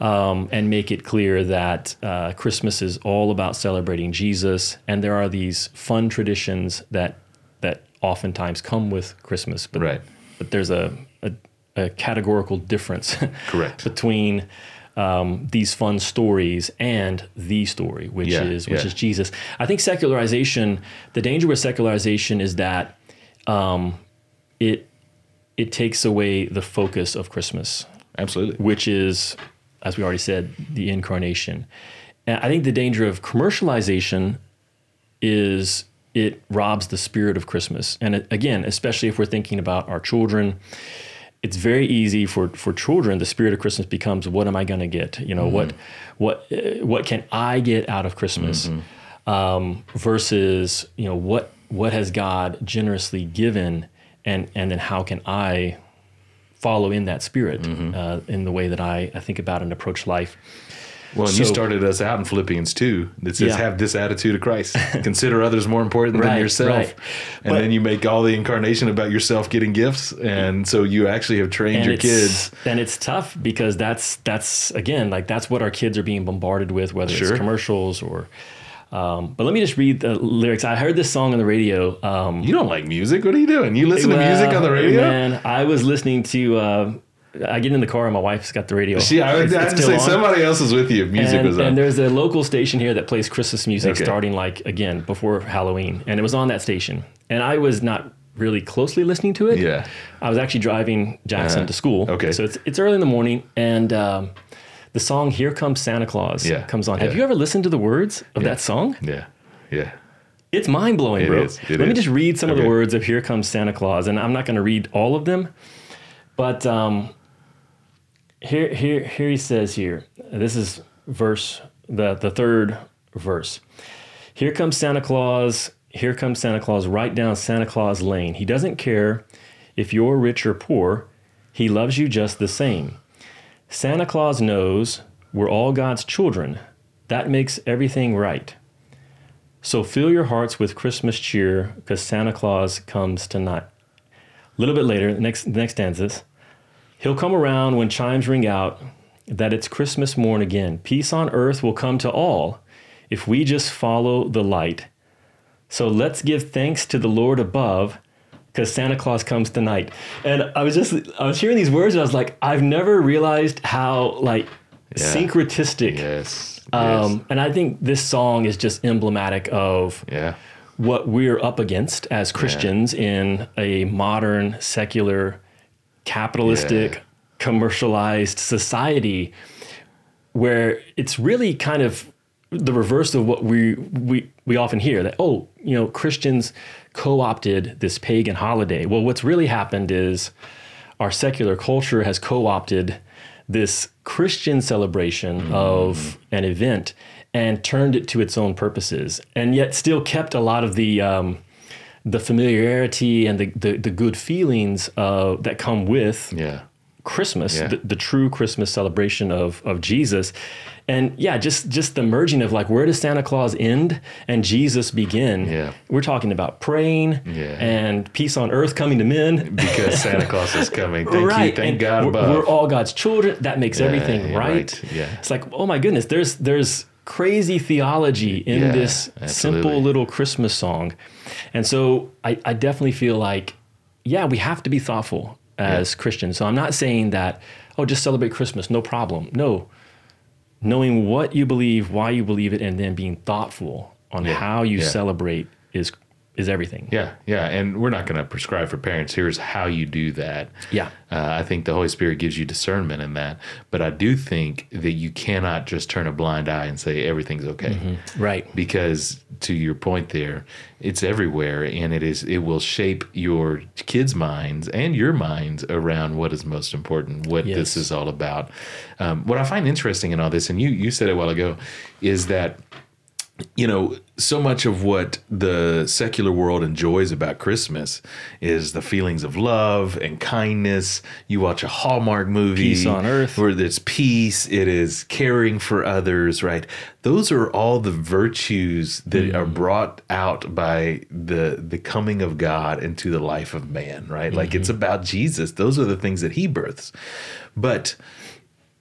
and make it clear that Christmas is all about celebrating Jesus. And there are these fun traditions that oftentimes come with Christmas. But, but there's a categorical difference between these fun stories and the story, which is Jesus. I think secularization, the danger with secularization is that it takes away the focus of Christmas. Absolutely. Which is, as we already said, the incarnation. And I think the danger of commercialization is it robs the spirit of Christmas. And again, especially if we're thinking about our children, it's very easy for children, the spirit of Christmas becomes, what am I going to get? You know, what can I get out of Christmas? Mm-hmm. Versus, you know, what has God generously given? And then how can I follow in that spirit in the way that I think about and approach life? Well, and so, you started us out in Philippians 2 that says, have this attitude of Christ. Consider others more important than yourself. Right. And then you make all the incarnation about yourself getting gifts. And so you actually have trained your kids. And it's tough because that's again, like that's what our kids are being bombarded with, whether it's commercials or... but let me just read the lyrics. I heard this song on the radio. You don't like music. What are you doing? You listen to music on the radio? Man, I was listening to... I get in the car and my wife's got the radio. I would say somebody else is with you if music was on. And there's a local station here that plays Christmas music starting before Halloween. And it was on that station. And I was not really closely listening to it. Yeah. I was actually driving Jackson to school. Okay. So it's early in the morning and the song Here Comes Santa Claus comes on. Have you ever listened to the words of that song? Yeah. Yeah. It's mind-blowing, bro. Let me just read some of the words of Here Comes Santa Claus. And I'm not going to read all of them, but... Here he says here, this is verse, the third verse. Here comes Santa Claus, right down Santa Claus Lane. He doesn't care if you're rich or poor. He loves you just the same. Santa Claus knows we're all God's children. That makes everything right. So fill your hearts with Christmas cheer because Santa Claus comes tonight. A little bit later, the next stanzas. He'll come around when chimes ring out that it's Christmas morn again. Peace on earth will come to all if we just follow the light. So let's give thanks to the Lord above because Santa Claus comes tonight. And I was hearing these words and I was like, I've never realized how syncretistic. Yes. And I think this song is just emblematic of what we're up against as Christians in a modern secular capitalistic, commercialized society where it's really kind of the reverse of what we often hear that, Christians co-opted this pagan holiday. Well, what's really happened is our secular culture has co-opted this Christian celebration of an event and turned it to its own purposes and yet still kept a lot of the familiarity and the good feelings that come with Christmas, the true Christmas celebration of Jesus. And just the merging of where does Santa Claus end and Jesus begin? Yeah. We're talking about praying and peace on earth coming to men. Because Santa Claus is coming. Thank you. Thank and God above. We're all God's children. That makes everything right. Yeah. It's like, oh my goodness, there's crazy theology in this simple little Christmas song. And so I definitely feel like, we have to be thoughtful as Christians. So I'm not saying that, just celebrate Christmas, no problem. No, knowing what you believe, why you believe it, and then being thoughtful on how you celebrate is everything. Yeah, and we're not going to prescribe for parents, here's how you do that. I think the Holy Spirit gives you discernment in that. But I do think that you cannot just turn a blind eye and say everything's okay. Mm-hmm. Right. Because to your point there, it's everywhere and it will shape your kids' minds and your minds around what is most important, what this is all about. What I find interesting in all this, and you said it a while ago, is that you know, so much of what the secular world enjoys about Christmas is the feelings of love and kindness. You watch a Hallmark movie. Peace on Earth. Where there's peace. It is caring for others, right? Those are all the virtues that are brought out by the coming of God into the life of man, right? Like it's about Jesus. Those are the things that he births. But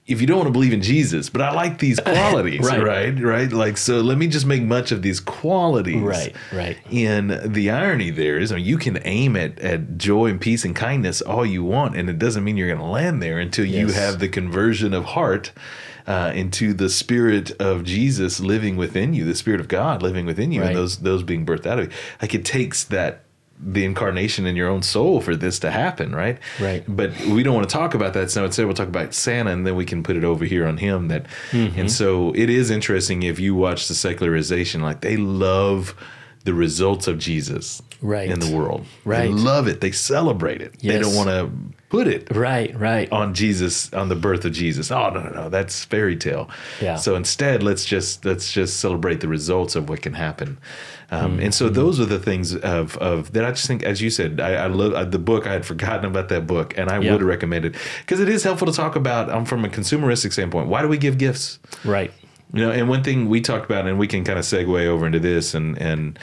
if you don't want to believe in Jesus, but I like these qualities, right? Like, so let me just make much of these qualities. Right. And the irony there is, I mean, you can aim at joy and peace and kindness all you want, and it doesn't mean you're going to land there until you have the conversion of heart into the Spirit of Jesus living within you, the Spirit of God living within you, and those being birthed out of you. Like, it takes that, the incarnation in your own soul for this to happen, right? Right. But we don't want to talk about that, so instead we'll talk about Santa, and then we can put it over here on him. That, and so it is interesting if you watch the secularization, like they love the results of Jesus in the world. Right. They love it. They celebrate it. Yes. They don't want to put it on Jesus, on the birth of Jesus. Oh, no, that's fairy tale. Yeah. So instead, let's just celebrate the results of what can happen. And so those are the things of that I just think, as you said, I love the book. I had forgotten about that book, and I would recommend it because it is helpful to talk about from a consumeristic standpoint. Why do we give gifts? Right. You know, and one thing we talked about, and we can kind of segue over into this, and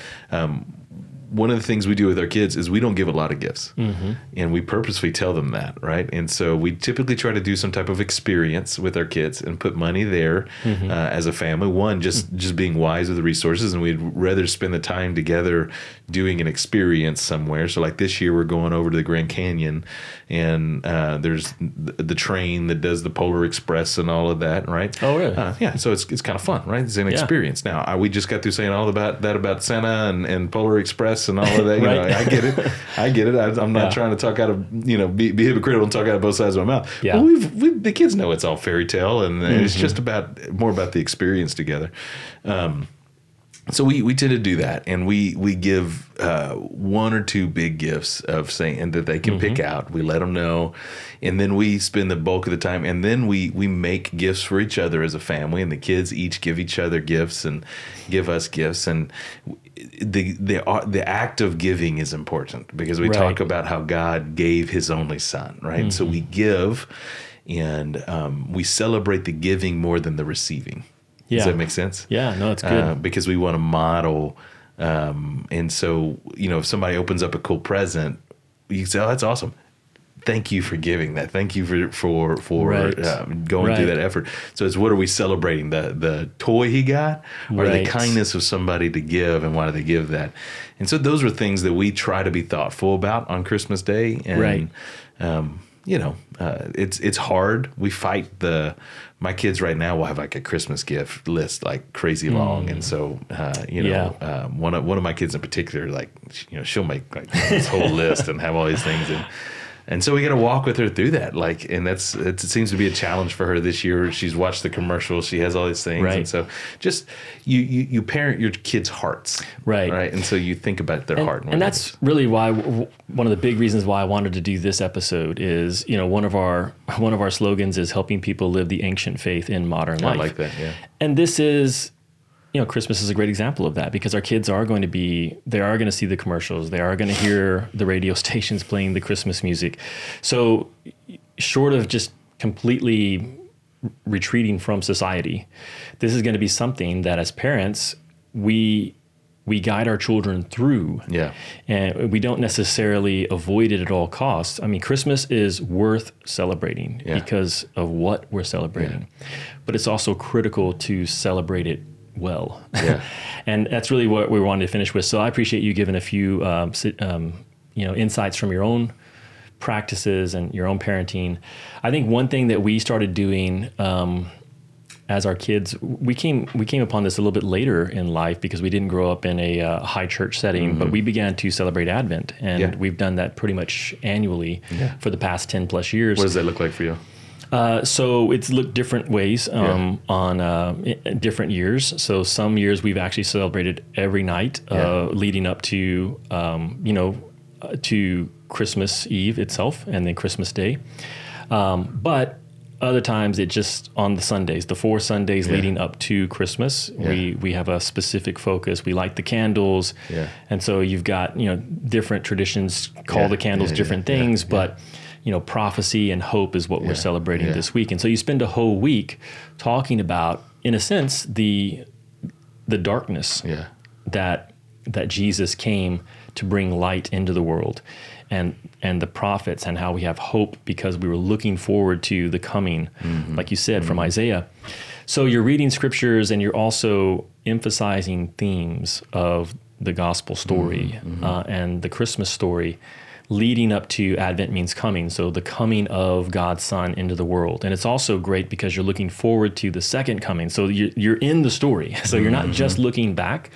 one of the things we do with our kids is we don't give a lot of gifts, and we purposefully tell them that, right? And so we typically try to do some type of experience with our kids and put money there as a family. One, just being wise with the resources, and we'd rather spend the time together doing an experience somewhere. So like this year, we're going over to the Grand Canyon, and there's the train that does the Polar Express and all of that, right? Oh, really? Yeah, so it's kind of fun, right? It's an experience. Now, we just got through saying all about that about Santa and Polar Express and all of that, you know, I get it. I'm not trying to talk out of, you know, be hypocritical and talk out of both sides of my mouth. Yeah. But the kids know it's all fairy tale, and it's just more about the experience together. So we tend to do that, and we give one or two big gifts of saying that they can pick out. We let them know, and then we spend the bulk of the time, and then we make gifts for each other as a family, and the kids each give each other gifts and give us gifts, and the act of giving is important because we talk about how God gave His only Son, right? So we give, and we celebrate the giving more than the receiving. Yeah. Does that make sense? Yeah, no, it's good. Because we want to model. And so, you know, if somebody opens up a cool present, you can say, oh, that's awesome. Thank you for giving that. Thank you for going through that effort. So it's what are we celebrating? The toy he got or the kindness of somebody to give, and why do they give that? And so those are things that we try to be thoughtful about on Christmas Day. And, you know, it's hard. We fight my kids right now will have like a Christmas gift list like crazy long. And so, one of my kids in particular, like, you know, she'll make like this whole list and have all these things. And so we got to walk with her through that. Like, and it seems to be a challenge for her this year. She's watched the commercials. She has all these things. Right. And so just you parent your kids' hearts. Right. Right. And so you think about their heart. And that's really why one of the big reasons why I wanted to do this episode is, you know, one of our slogans is helping people live the ancient faith in modern life. I like that. Yeah. And this is, you know, Christmas is a great example of that because our kids are going to see the commercials. They are going to hear the radio stations playing the Christmas music. So short of just completely retreating from society, this is going to be something that as parents, we guide our children through. Yeah. And we don't necessarily avoid it at all costs. I mean, Christmas is worth celebrating because of what we're celebrating, but it's also critical to celebrate it well. Yeah. And that's really what we wanted to finish with. So I appreciate you giving a few insights from your own practices and your own parenting. I think one thing that we started doing as our kids, we came upon this a little bit later in life because we didn't grow up in a high church setting, but we began to celebrate Advent, and we've done that pretty much annually for the past 10 plus years. What does that look like for you? So it's looked different ways on different years. So some years we've actually celebrated every night leading up to, to Christmas Eve itself and then Christmas Day. But Other times it just on the Sundays, the 4 Sundays leading up to Christmas, we have a specific focus. We light the candles. Yeah. And so you've got, different traditions call the candles different things, but prophecy and hope is what we're celebrating this week. And so you spend a whole week talking about, in a sense, the darkness that Jesus came to bring light into the world, and the prophets, and how we have hope because we were looking forward to the coming, like you said, from Isaiah. So you're reading scriptures and you're also emphasizing themes of the gospel story and the Christmas story leading up to Advent means coming. So the coming of God's Son into the world. And it's also great because you're looking forward to the second coming. So you're in the story. So you're not just looking back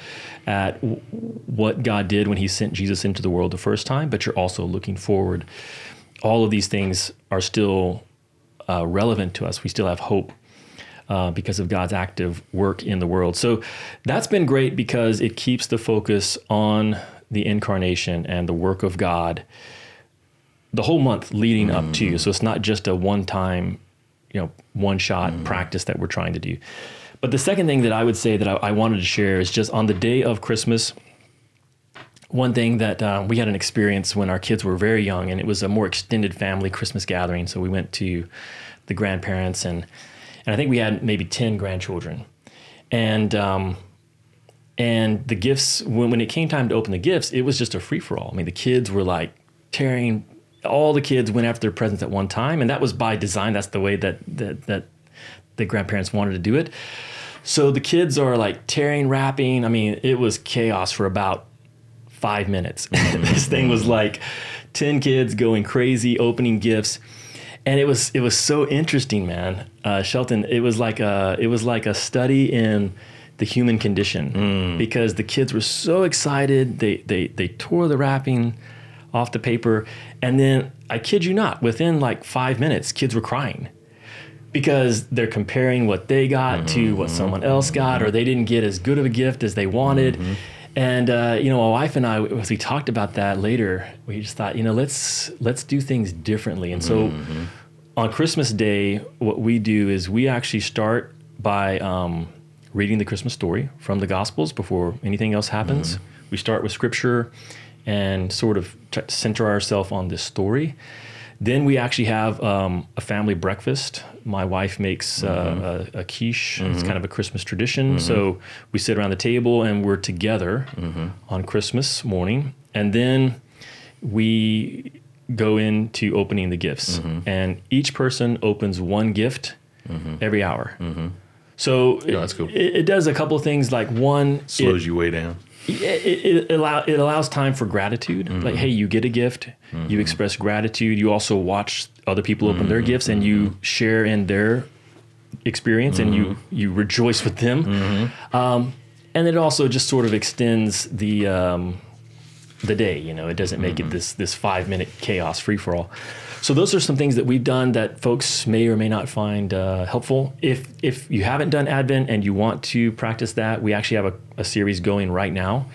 at what God did when he sent Jesus into the world the first time, but you're also looking forward. All of these things are still relevant to us. We still have hope because of God's active work in the world. So that's been great because it keeps the focus on the incarnation and the work of God the whole month leading up to you. So it's not just a one-time, one-shot practice that we're trying to do. But the second thing that I would say that I wanted to share is just on the day of Christmas, one thing that we had an experience when our kids were very young, and it was a more extended family Christmas gathering. So we went to the grandparents, and I think we had maybe 10 grandchildren. And the gifts, when it came time to open the gifts, it was just a free-for-all. I mean, the kids were like tearing, all the kids went after their presents at one time, and that was by design. That's the way that the grandparents wanted to do it. So the kids are like tearing, wrapping. I mean, it was chaos for about 5 minutes. This thing was like 10 kids going crazy, opening gifts. And it was so interesting, man. Shelton, it was like a study in the human condition, because the kids were so excited. They tore the wrapping off the paper. And then, I kid you not, within like 5 minutes, kids were crying because they're comparing what they got to what someone else got, or they didn't get as good of a gift as they wanted. And, my wife and I, as we talked about that later, we just thought, let's do things differently. And so on Christmas Day, what we do is we actually start by reading the Christmas story from the Gospels before anything else happens. We start with scripture and sort of center ourselves on this story. Then we actually have a family breakfast. My wife makes a quiche. It's kind of a Christmas tradition. So we sit around the table and we're together on Christmas morning. And then we go into opening the gifts. And each person opens one gift every hour. So that's cool. It does a couple of things. Like one, slows you way down. It allows time for gratitude. Like, hey, you get a gift, you express gratitude. You also watch other people open their gifts, and you share in their experience, and you rejoice with them. And it also just sort of extends the day. It doesn't make it this 5-minute chaos free for all. So those are some things that we've done that folks may or may not find helpful. If you haven't done Advent and you want to practice that, we actually have a series going right now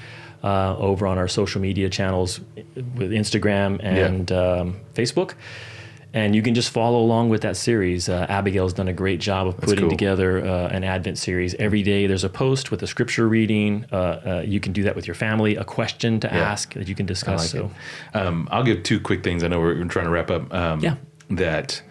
over on our social media channels with Instagram and Facebook. And you can just follow along with that series. Abigail's done a great job of putting together an Advent series. Every day there's a post with a scripture reading. You can do that with your family, a question to ask that you can discuss. I like it. I'll give 2 quick things. I know we're trying to wrap up that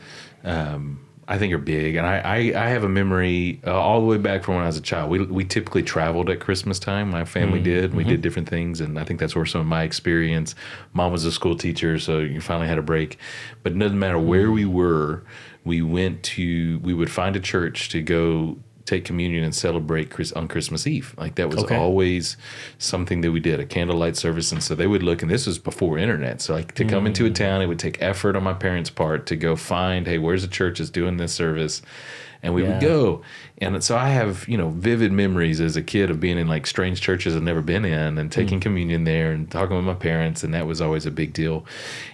I think are big. And I have a memory all the way back from when I was a child. We typically traveled at Christmas time. My family did. We did different things. And I think that's where some of my experience. Mom was a school teacher, so you finally had a break. But it doesn't matter where we were, we would find a church to go take communion and celebrate on Christmas Eve. Like that was always something that we did, a candlelight service. And so they would look, and this was before internet. So like to come into a town, it would take effort on my parents' part to go find, hey, where's a church that's doing this service? And we would go. And so I have, vivid memories as a kid of being in like strange churches I've never been in and taking communion there and talking with my parents. And that was always a big deal.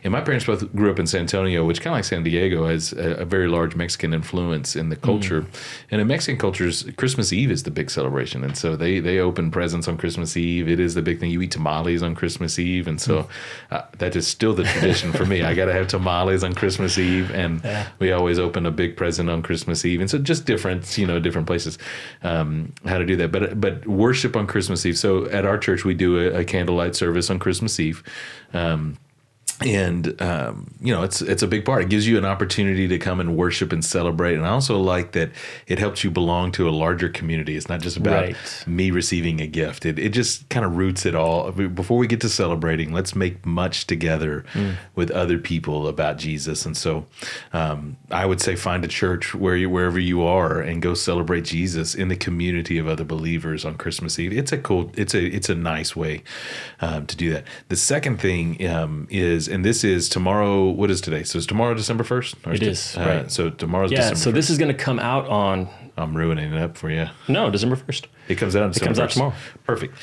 And my parents both grew up in San Antonio, which kind of like San Diego has a very large Mexican influence in the culture. And in Mexican culture, cultures, Christmas Eve is the big celebration. And so they open presents on Christmas Eve. It is the big thing. You eat tamales on Christmas Eve. And so that is still the tradition for me. I got to have tamales on Christmas Eve. And we always open a big present on Christmas Eve. And so just different, you know, different places how to do that. But worship on Christmas Eve. So at our church, we do a candlelight service on Christmas Eve. You know, it's a big part. It gives you an opportunity to come and worship and celebrate. And I also like that it helps you belong to a larger community. It's not just about me receiving a gift. It just kind of roots it all. Before we get to celebrating, let's make much together with other people about Jesus. And so I would say find a church wherever you are and go celebrate Jesus in the community of other believers on Christmas Eve. It's a nice way to do that. The second thing is, and this is tomorrow. What is today? So it's tomorrow, December 1st? Or it is. Right. So tomorrow's December 1st. So this is going to come out on... I'm ruining it up for you. No, December 1st. It comes out on December 1st. It comes out tomorrow. Perfect.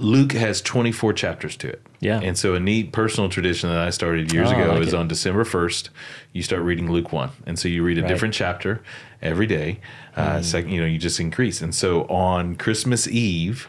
Luke has 24 chapters to it. Yeah. And so a neat personal tradition that I started years ago is on December 1st, you start reading Luke 1. And so you read a different chapter every day. Second, you know, you just increase. And so on Christmas Eve,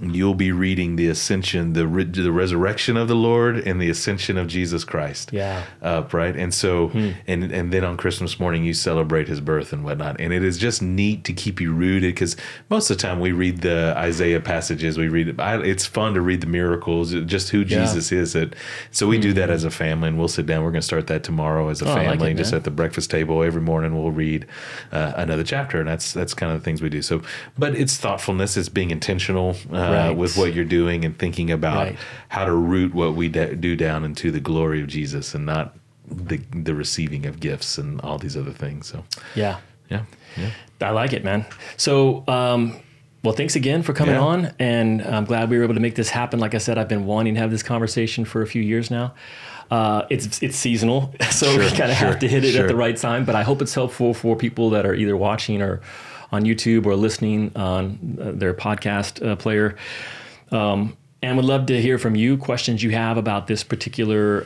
you'll be reading the ascension, the resurrection of the Lord and the ascension of Jesus Christ. Yeah. Right? And so, and then on Christmas morning, you celebrate his birth and whatnot. And it is just neat to keep you rooted because most of the time we read the Isaiah passages. We read it's fun to read the miracles. Just who Jesus is. So we do that as a family, and we'll sit down. We're going to start that tomorrow as a family, like it, just at the breakfast table. Every morning we'll read another chapter, and that's kind of the things we do. So, but it's thoughtfulness. It's being intentional with what you're doing and thinking about how to root what we do down into the glory of Jesus and not the receiving of gifts and all these other things. So yeah. I like it, man. So, well, thanks again for coming on, and I'm glad we were able to make this happen. Like I said, I've been wanting to have this conversation for a few years now. It's seasonal, so we kind of have to hit it at the right time, but I hope it's helpful for people that are either watching or on YouTube or listening on their podcast player. And would love to hear from you, questions you have about this particular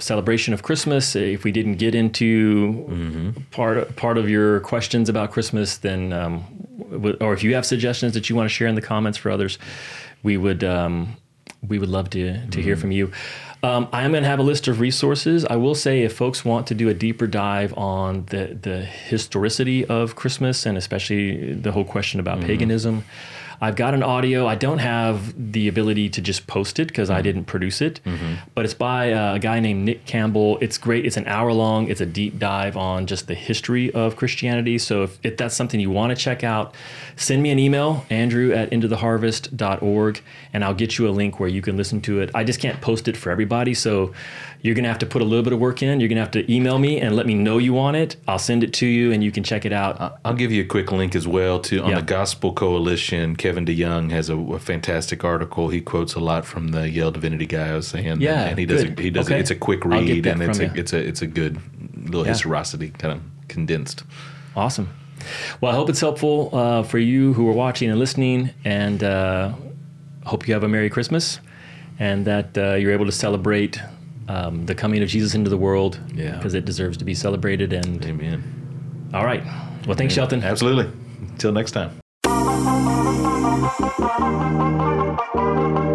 celebration of Christmas. If we didn't get into part of your questions about Christmas, then or if you have suggestions that you want to share in the comments for others, we would love to hear from you. I'm going to have a list of resources. I will say if folks want to do a deeper dive on the historicity of Christmas and especially the whole question about paganism, I've got an audio. I don't have the ability to just post it because I didn't produce it, but it's by a guy named Nick Campbell. It's great. It's an hour long. It's a deep dive on just the history of Christianity. So if that's something you want to check out, send me an email, andrew@intotheharvest.org, and I'll get you a link where you can listen to it. I just can't post it for everybody. So you're going to have to put a little bit of work in. You're going to have to email me and let me know you want it. I'll send it to you and you can check it out. I'll give you a quick link as well to on the Gospel Coalition. Kevin DeYoung has a fantastic article. He quotes a lot from the Yale Divinity guy I was saying. And he does it's a quick read and it's a good little historicity kind of condensed. Awesome. Well, I hope it's helpful for you who are watching and listening, and hope you have a Merry Christmas and that you're able to celebrate the coming of Jesus into the world because it deserves to be celebrated. And amen. All right. Well, thanks, Shelton. Absolutely. Until next time. Thank you.